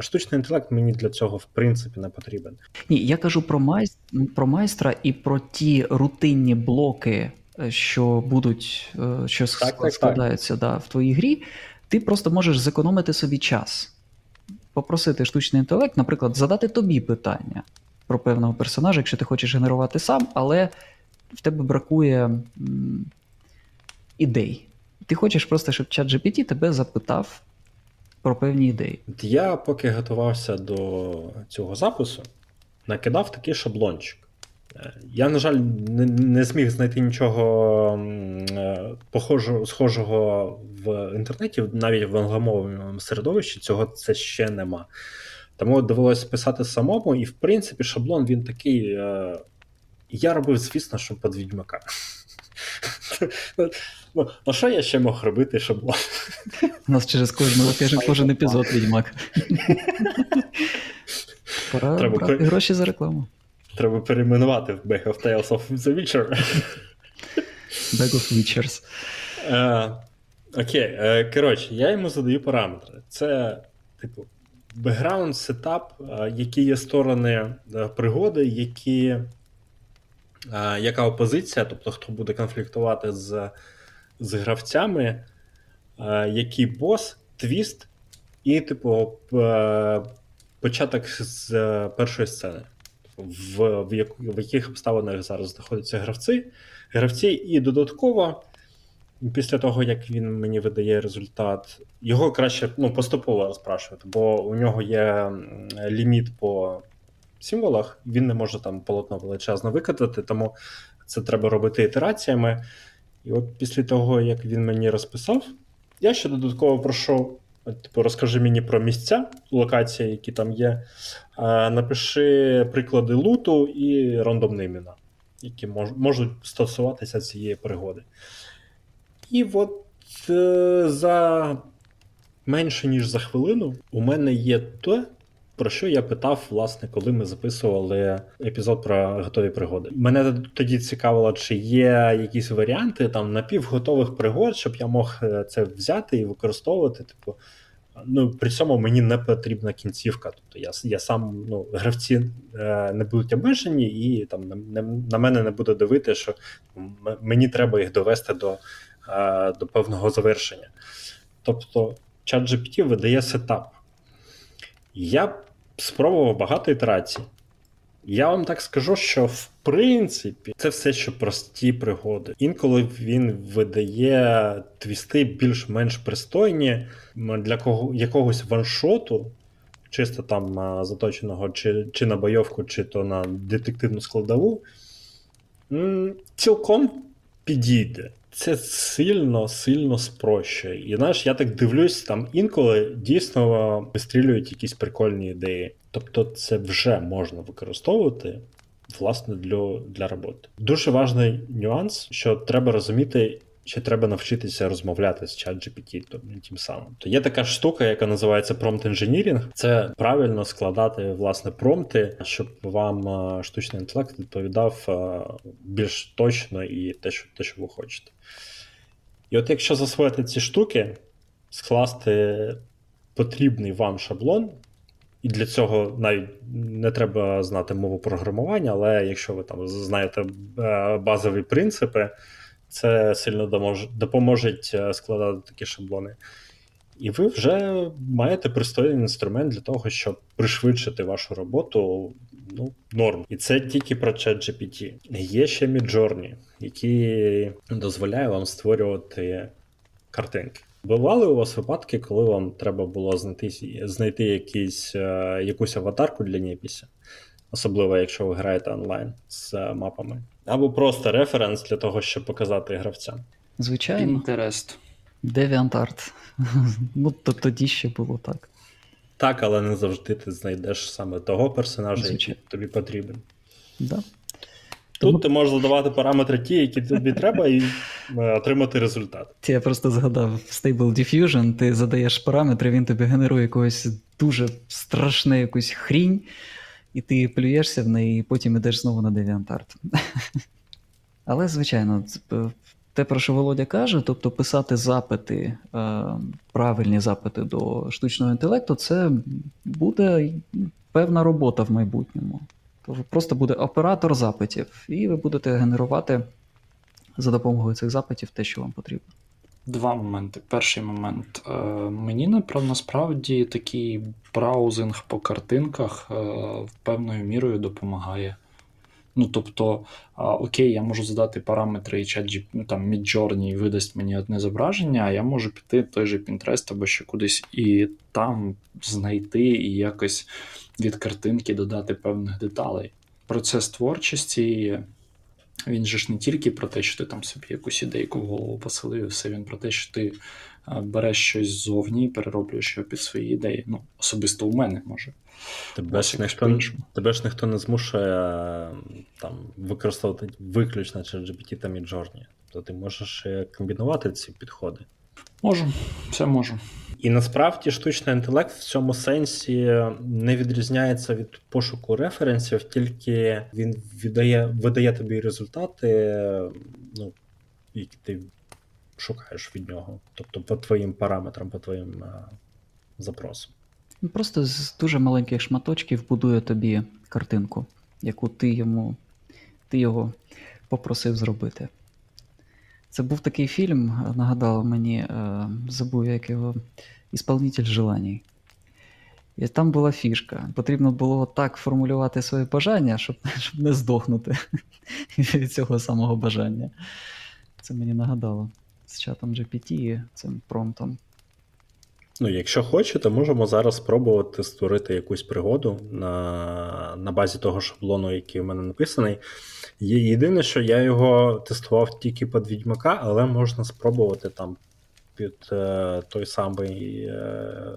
штучний інтелект мені для цього, в принципі, не потрібен. Ні, я кажу про майстра, про майстра і про ті рутинні блоки, що будуть, що так, складаються так, так. Да, в твоїй грі. Ти просто можеш зекономити собі час. Попросити штучний інтелект, наприклад, задати тобі питання про певного персонажа, якщо ти хочеш генерувати сам, але в тебе бракує м, ідей. Ти хочеш просто, щоб чат джі пі ті тебе запитав про певні ідеї. Я, поки готувався до цього запису, накидав такий шаблончик. Я, на жаль, не, не зміг знайти нічого похожого, схожого в інтернеті, навіть в англомовному середовищі цього це ще нема. Тому довелося писати самому, і, в принципі, шаблон він такий... Я робив, звісно, що під Відьмака. Ну, а що я ще мог робити, шаблон? У нас через кожну, кожен епізод Відьмак. Пора треба брати пер... гроші за рекламу. Треба перейменувати в Bag of Tales of the Witcher. Bag of Witchers. Окей, uh, okay. uh, коротше, я йому задаю параметри. Це, типу, бекграунд, сетап, uh, які є сторони uh, пригоди, які... Uh, яка опозиція, тобто хто буде конфліктувати з... з гравцями, який бос, твіст і, типу, початок з першої сцени. В, в, як, в яких обставинах зараз знаходяться гравці, гравці, і додатково після того, як він мені видає результат, його краще ну, поступово розпрашувати, бо у нього є ліміт по символах, він не може там полотно величезно викатати, тому це треба робити ітераціями. І от після того, як він мені розписав, я ще додатково прошу, типу, розкажи мені про місця, локації, які там є, напиши приклади луту і рандомні імена, які можуть стосуватися цієї пригоди. І от за менше, ніж за хвилину у мене є те, про що я питав, власне, коли ми записували епізод про готові пригоди. Мене тоді цікавило, чи є якісь варіанти там напівготових пригод, щоб я мог це взяти і використовувати. Типу, ну, при цьому мені не потрібна кінцівка. Тобто я, я сам, ну, гравці е, не будуть обмежені, і там не, на мене не буде дивити, що мені треба їх довести до, е, до певного завершення. Тобто ChatGPT видає сетап. Я спробував багато ітерацій. Я вам так скажу, що в принципі це все ще прості пригоди. Інколи він видає твісти більш-менш пристойні для кого, якогось ваншоту, чисто там а, заточеного чи, чи на бойовку, чи то на детективну складову. М- цілком підійде. Це сильно-сильно спрощує. І знаєш, я так дивлюсь, там інколи дійсно вистрілюють якісь прикольні ідеї. Тобто це вже можна використовувати, власне, для, для роботи. Дуже важний нюанс, що треба розуміти, що треба навчитися розмовляти з ChatGPT тим самим. То є така штука, яка називається промпт-інженірінг. Це правильно складати, власне, промпти, щоб вам штучний інтелект відповідав більш точно і те, що, те, що ви хочете. І от якщо засвоїти ці штуки, скласти потрібний вам шаблон, і для цього навіть не треба знати мову програмування, але якщо ви там знаєте базові принципи, це сильно допоможе складати такі шаблони. І ви вже маєте пристойний інструмент для того, щоб пришвидшити вашу роботу, ну, норм. І це тільки про ChatGPT. Є ще Midjourney, який дозволяє вам створювати картинки. Бували у вас випадки, коли вам треба було знайти, знайти якісь, якусь аватарку для нєпіся? Особливо, якщо ви граєте онлайн з мапами. Або просто референс для того, щоб показати гравцям. Звичайно. Інтерест. DeviantArt. Ну, то тоді ще було так. Так, але не завжди ти знайдеш саме того персонажа, звичайно, який тобі потрібен. Да. Тут Тому... ти можеш задавати параметри ті, які тобі треба, і отримати результат. Я просто згадав Stable Diffusion, ти задаєш параметри, він тобі генерує якусь дуже страшну якусь хрінь, і ти плюєшся в неї, і потім ідеш знову на DeviantArt. Але, звичайно, те, про що Володя каже, тобто писати запити, правильні запити до штучного інтелекту, це буде певна робота в майбутньому. Тобто просто буде оператор запитів, і ви будете генерувати за допомогою цих запитів те, що вам потрібно. Два моменти. Перший момент. Е, мені, напевно, насправді такий браузинг по картинках е, певною мірою допомагає. Ну, тобто, е, окей, я можу задати параметри, і чат, там, Midjourney видасть мені одне зображення, а я можу піти в той же Pinterest або ще кудись і там знайти і якось від картинки додати певних деталей. Процес творчості... Він же ж не тільки про те, що ти там собі якусь ідейку в голову поселив, все, він про те, що ти береш щось ззовні і перероблюєш його під свої ідеї. Ну, особисто у мене, може. Тебе ж, ніхто, тебе ж ніхто не змушує там використовувати виключно ChatGPT та Midjourney. Тобто ти можеш комбінувати ці підходи. Можу, все можу. І насправді штучний інтелект в цьому сенсі не відрізняється від пошуку референсів, тільки він видає, видає тобі результати, ну, які ти шукаєш від нього, тобто по твоїм параметрам, по твоїм а, запросам. Просто з дуже маленьких шматочків будує тобі картинку, яку ти йому, ти його попросив зробити. Це був такий фільм, нагадав мені, забув як його, «Ісполнитель желаній». І там була фішка. Потрібно було так формулювати своє бажання, щоб, щоб не здохнути від цього самого бажання. Це мені нагадало з чатом джі пі ті, цим промптом. Ну, якщо хочете, можемо зараз спробувати створити якусь пригоду на, на базі того шаблону, який в мене написаний. Є єдине, що я його тестував тільки під Відьмака, але можна спробувати там під е, той самий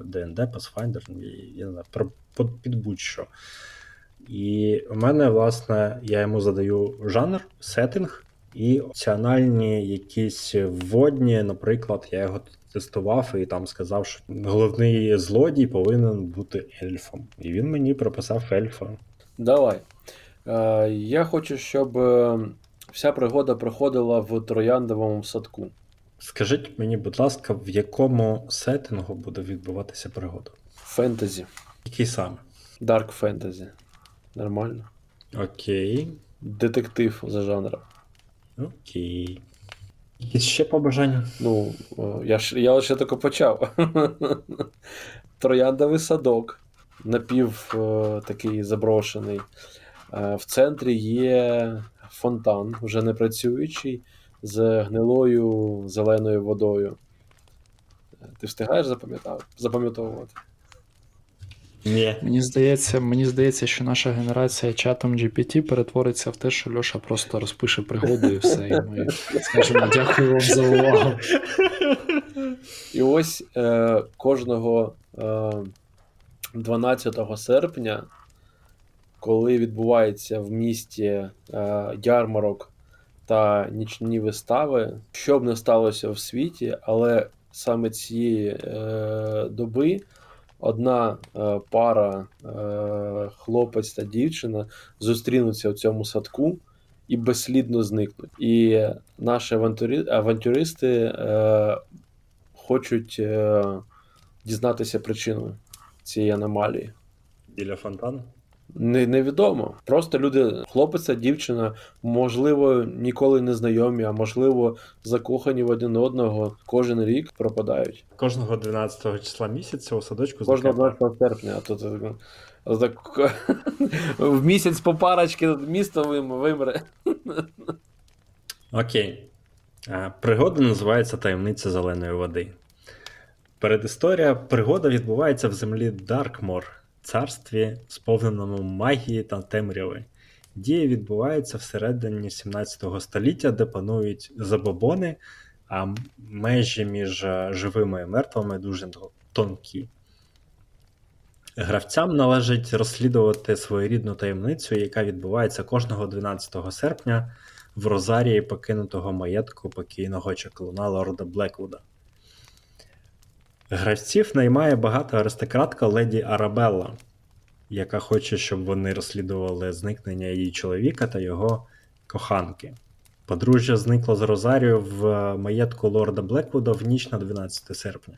ді енд ді, Pathfinder, я не знаю, під будь-що. І в мене, власне, я йому задаю жанр, сеттинг і опціональні якісь вводні, наприклад, я його тестував і там сказав, що головний злодій повинен бути ельфом. І він мені прописав ельфа. Давай. Е, я хочу, щоб вся пригода проходила в трояндовому садку. Скажіть мені, будь ласка, в якому сеттингу буде відбуватися пригода? Фентезі. Який саме? Дарк фентезі. Нормально. Окей. Детектив за жанром. Окей. Якісь ще побажання? Ну, я ж я лише тако почав. Трояндовий садок, напів такий заброшений. В центрі є фонтан, вже не працюючий, з гнилою зеленою водою. Ти встигаєш запам'ятовувати? Ні. Мені здається, мені здається, що наша генерація чатом джі пі ті перетвориться в те, що Льоша просто розпише пригоду і все. І ми скажемо дякую вам за увагу. І ось е, кожного е, дванадцятого серпня, коли відбувається в місті е, ярмарок та нічні вистави, що б не сталося в світі, але саме цієї е, доби одна е, пара, е, хлопець та дівчина, зустрінуться у цьому садку і безслідно зникнуть. І наші авантюри... авантюристи е, хочуть е, дізнатися причину цієї аномалії. Біля фонтану? Не, невідомо. Просто люди, хлопець та дівчина, можливо, ніколи не знайомі, а можливо, закохані в один одного, кожен рік пропадають. Кожного дванадцятого числа місяця у садочку закрепляє. Кожного дванадцятого серпня. А тут, а так, в місяць по парочки місто вимре. Окей. Пригода називається «Таємниця зеленої води». Передісторія. Пригода відбувається в землі Даркмор. Царстві, сповненому магії та темряви. Дії відбуваються всередині сімнадцятого століття, де панують забобони, а межі між живими і мертвими дуже тонкі. Гравцям належить розслідувати своєрідну таємницю, яка відбувається кожного дванадцятого серпня в розарії покинутого маєтку покійного чаклуна лорда Блеквуда. Гравців наймає багата аристократка леді Арабелла, яка хоче, щоб вони розслідували зникнення її чоловіка та його коханки. Подружжя зникло з Розарію в маєтку лорда Блеквуда в ніч на дванадцяте серпня.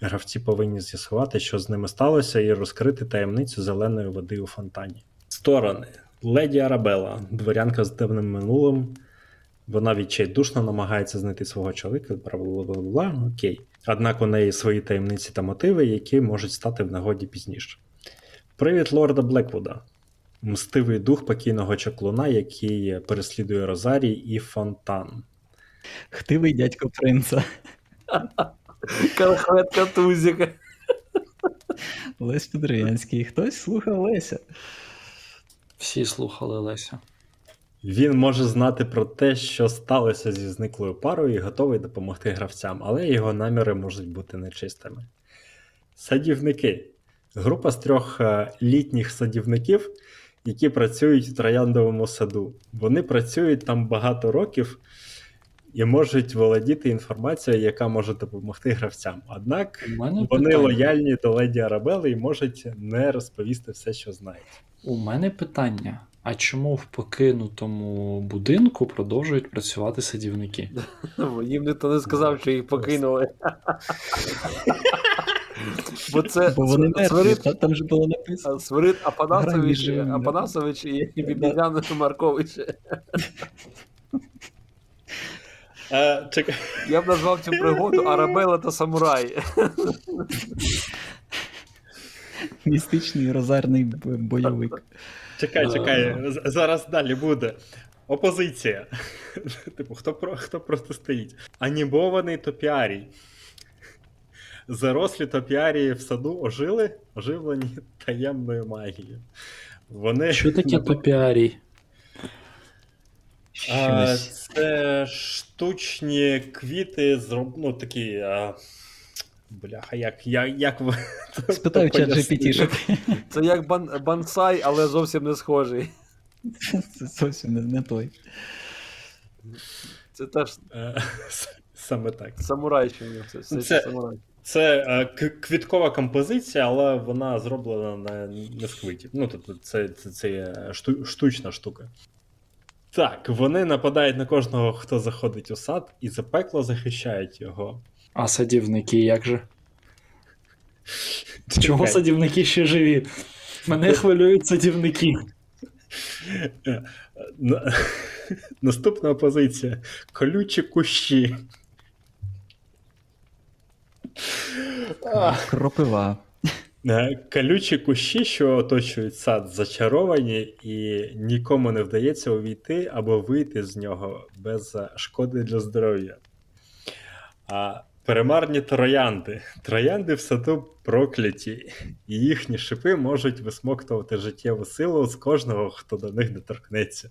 Гравці повинні з'ясувати, що з ними сталося, і розкрити таємницю зеленої води у фонтані. Сторони. Леді Арабелла, дворянка з темним минулим. Вона відчайдушно намагається знайти свого чоловіка, бла-бла-бла-бла, окей. Однак у неї свої таємниці та мотиви, які можуть стати в нагоді пізніше. Привід лорда Блеквуда. Мстивий дух покійного чаклуна, який переслідує Розарій і фонтан. Хтивий дядько принца. Кархветка Тузіка. Лесь Підривянський. Хтось слухав Леся? Всі слухали Леся. Він може знати про те, що сталося зі зниклою парою, і готовий допомогти гравцям, але його наміри можуть бути нечистими. Садівники. Група з трьох літніх садівників, які працюють в трояндовому саду. Вони працюють там багато років і можуть володіти інформацією, яка може допомогти гравцям. Однак вони питання. лояльні до леді Арабели і можуть не розповісти все, що знають. У мене питання. А чому в покинутому будинку продовжують працювати садівники? Їм ніхто не сказав, що їх покинули. Бо це Свирид Апанасович і Бібілян Маркович. Я б назвав цю пригоду «Арабела та самураї». Містичний розарний бойовик. Чекай, чекай, зараз далі буде. Опозиція. Типу, хто, про, хто протистоїть? Анімований топіарій. Зарослі топіарії в саду ожили, оживлені таємною магією. Вони... Що таке топіарій? А, це штучні квіти, зроб... ну такі... А... Бляха, як, як, як ви... Спитаю чат джі пі ті-шок. Це як бан... бансай, але зовсім не схожий. Це зовсім не, не той. Це теж... Саме так. Самурайщина. Це, це, це, самурай. Це е, квіткова композиція, але вона зроблена на, на сквиті. Ну, тобто це, це, це шту, штучна штука. Так, вони нападають на кожного, хто заходить у сад, і запекло захищають його. А садівники як же? Чого садівники ще живі? Мене хвилюють садівники. Наступна опозиція. Колючі кущі. Кропива. Колючі кущі, що оточують сад, зачаровані, і нікому не вдається увійти або вийти з нього без шкоди для здоров'я. А перемарні троянди. Троянди в саду прокляті, і їхні шипи можуть висмоктувати життєву силу з кожного, хто до них доторкнеться.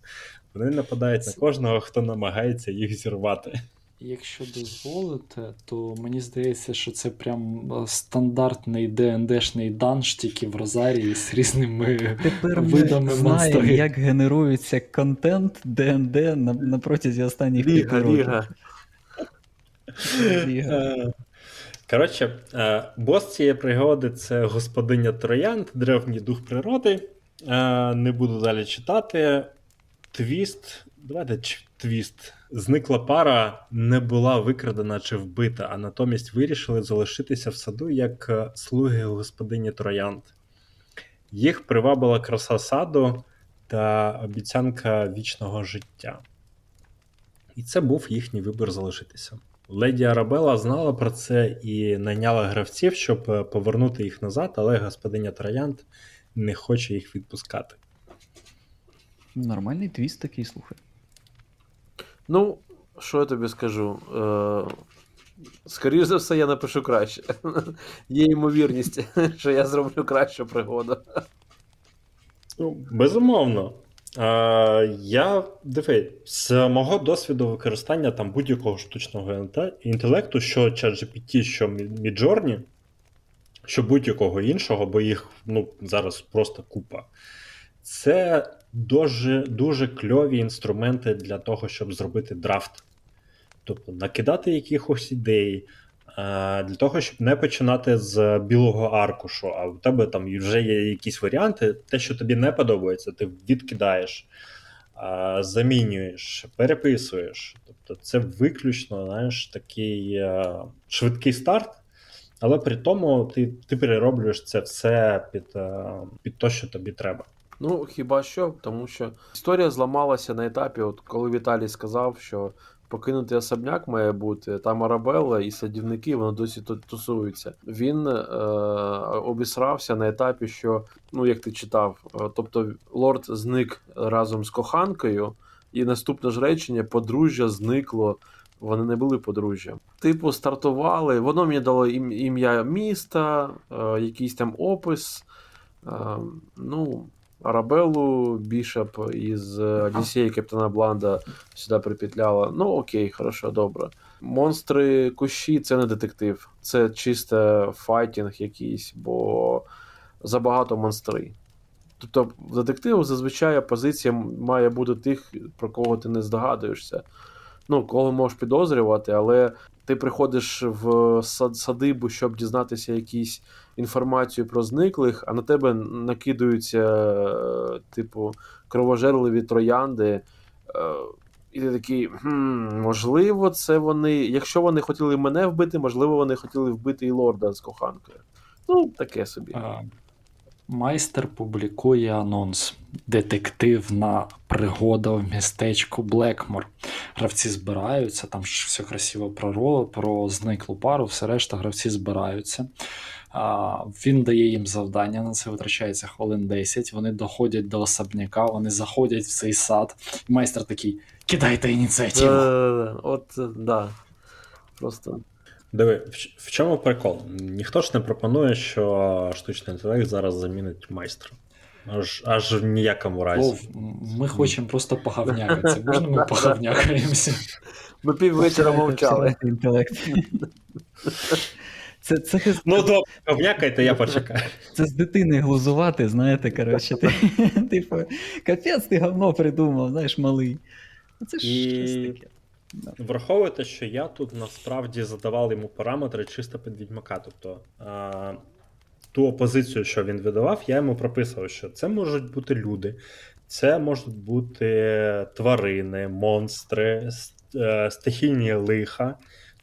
Вони нападають на кожного, хто намагається їх зірвати. Якщо дозволите, то мені здається, що це прям стандартний ДНДшний данж, тільки в Розарії з різними Тепер видами монстрів. Тепер як генерується контент ДНД на, на протязі останніх п'яти років. Коротше, бос цієї пригоди – це господиня троянд, древній дух природи. Не буду далі читати. Твіст. Давайте твіст. Зникла пара, не була викрадена чи вбита, а натомість вирішили залишитися в саду як слуги господині троянд. Їх привабила краса саду та обіцянка вічного життя. І це був їхній вибір залишитися. Леді Арабелла знала про це і найняла гравців, щоб повернути їх назад, але господиня троянд не хоче їх відпускати. Нормальний твіст такий, слухай. Ну, що я тобі скажу? Скоріше за все, я напишу краще. Є ймовірність, що я зроблю кращу пригоду. Ну, безумовно. Я, диви, з мого досвіду використання там будь-якого штучного інтелекту, що ChatGPT, що Midjourney, що будь-якого іншого, бо їх ну, зараз просто купа. Це дуже, дуже кльові інструменти для того, щоб зробити драфт. Тобто накидати якихось ідей, для того, щоб не починати з білого аркушу, а в тебе там вже є якісь варіанти, те, що тобі не подобається, ти відкидаєш, замінюєш, переписуєш. Тобто це виключно, знаєш, такий швидкий старт, але при тому ти, ти перероблюєш це все під, під те, що тобі треба. Ну, хіба що, тому що історія зламалася на етапі, от коли Віталій сказав, що покинутий особняк має бути, там Арабелла і садівники, вони досі тут тусуються. Він е- обісрався на етапі, що, ну, як ти читав, тобто лорд зник разом з коханкою, і наступне ж речення подружжя зникло, вони не були подружжям. Типу стартували, воно мені дало ім- ім'я міста, е- якийсь там опис, е- ну... Арабеллу Бішоп із Одіссеї Капітана Бланда сюди припетляла. Ну окей, хорошо, добре. Монстри кущі — це не детектив. Це чисто файтінг якийсь, бо забагато монстри. Тобто в детективу зазвичай позиція має бути тих, про кого ти не здогадуєшся. Ну, кого можеш підозрювати, але ти приходиш в садибу, щоб дізнатися якісь інформацію про зниклих, а на тебе накидаються, типу, кровожерливі троянди. І ти такий, хм, можливо, це вони... Якщо вони хотіли мене вбити, можливо, вони хотіли вбити і лорда з коханкою. Ну, таке собі. А, Майстер публікує анонс. Детективна пригода в містечку Блекмор. Гравці збираються, там все красиво пророли, про зниклу пару, все решта, гравці збираються. Він дає їм завдання, на це витрачається хвилин десять, вони доходять до особняка, вони заходять в цей сад. Майстер такий, кидайте ініціативу. От, да. Просто... Диви, в чому прикол? Ніхто ж не пропонує, що штучний інтелект зараз замінить майстра. Аж, аж в ніякому разі. О, ми хочемо просто поговнякатися. Можна ми поговнякаємося? Ми піввечора мовчали. Це, це... Ну добре, говнякайте, я почекаю. Це з дитини глузувати, знаєте, коротше. Ти, типу, капець, ти говно придумав, знаєш, малий. Це ж І... щось таке. Враховуйте, що я тут насправді задавав йому параметри чисто під Відьмака. Тобто а, ту опозицію, що він видавав, я йому прописував, що це можуть бути люди, це можуть бути тварини, монстри, стихійні лиха.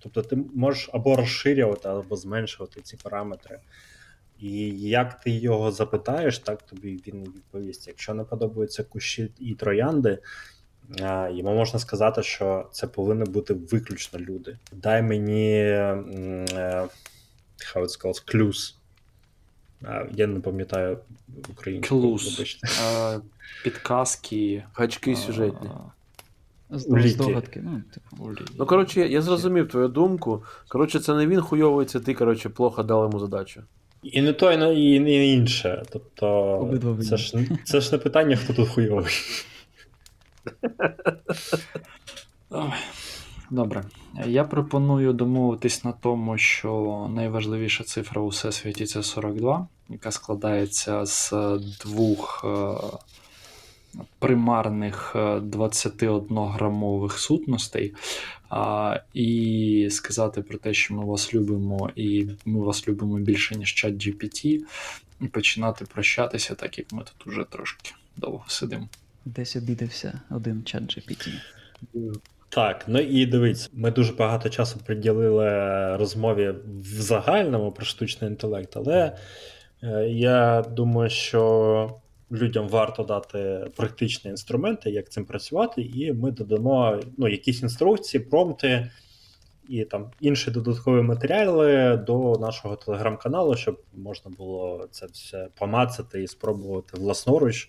Тобто ти можеш або розширювати, або зменшувати ці параметри. І як ти його запитаєш, так тобі він відповість. Якщо не подобаються кущі і троянди, йому можна сказати, що це повинні бути виключно люди. Дай мені how it's called, клюз. Я не пам'ятаю українською. Клюз. Підказки. Гачки сюжетні. Здогадки. Ну, типу. Ну, коротше, я зрозумів твою думку. Коротше, це не він хуйовується, ти, коротше, плохо дав йому задачу. І не то, і не, і не інше. Тобто, це ж, це ж не питання, хто тут хуйовий. Добре, я пропоную домовитись на тому, що найважливіша цифра у всесвіті це сорок два, яка складається з двох примарних двадцятиграмових сутностей, і сказати про те, що ми вас любимо і ми вас любимо більше, ніж ChatGPT, і починати прощатися, так як ми тут уже трошки довго сидимо. Десь обідався один ChatGPT. Так, ну і дивіться, ми дуже багато часу приділили розмові в загальному про штучний інтелект, але я думаю, що людям варто дати практичні інструменти, як цим працювати, і ми додамо ну, якісь інструкції, промпти і там інші додаткові матеріали до нашого телеграм-каналу, щоб можна було це все помацати і спробувати власноруч.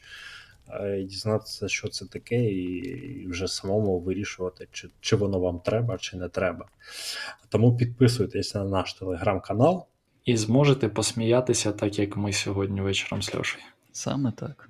Дізнатися, що це таке, і вже самому вирішувати, чи, чи воно вам треба, чи не треба. Тому підписуйтесь на наш телеграм-канал. І зможете посміятися так, як ми сьогодні вечором з Льошею. Саме так.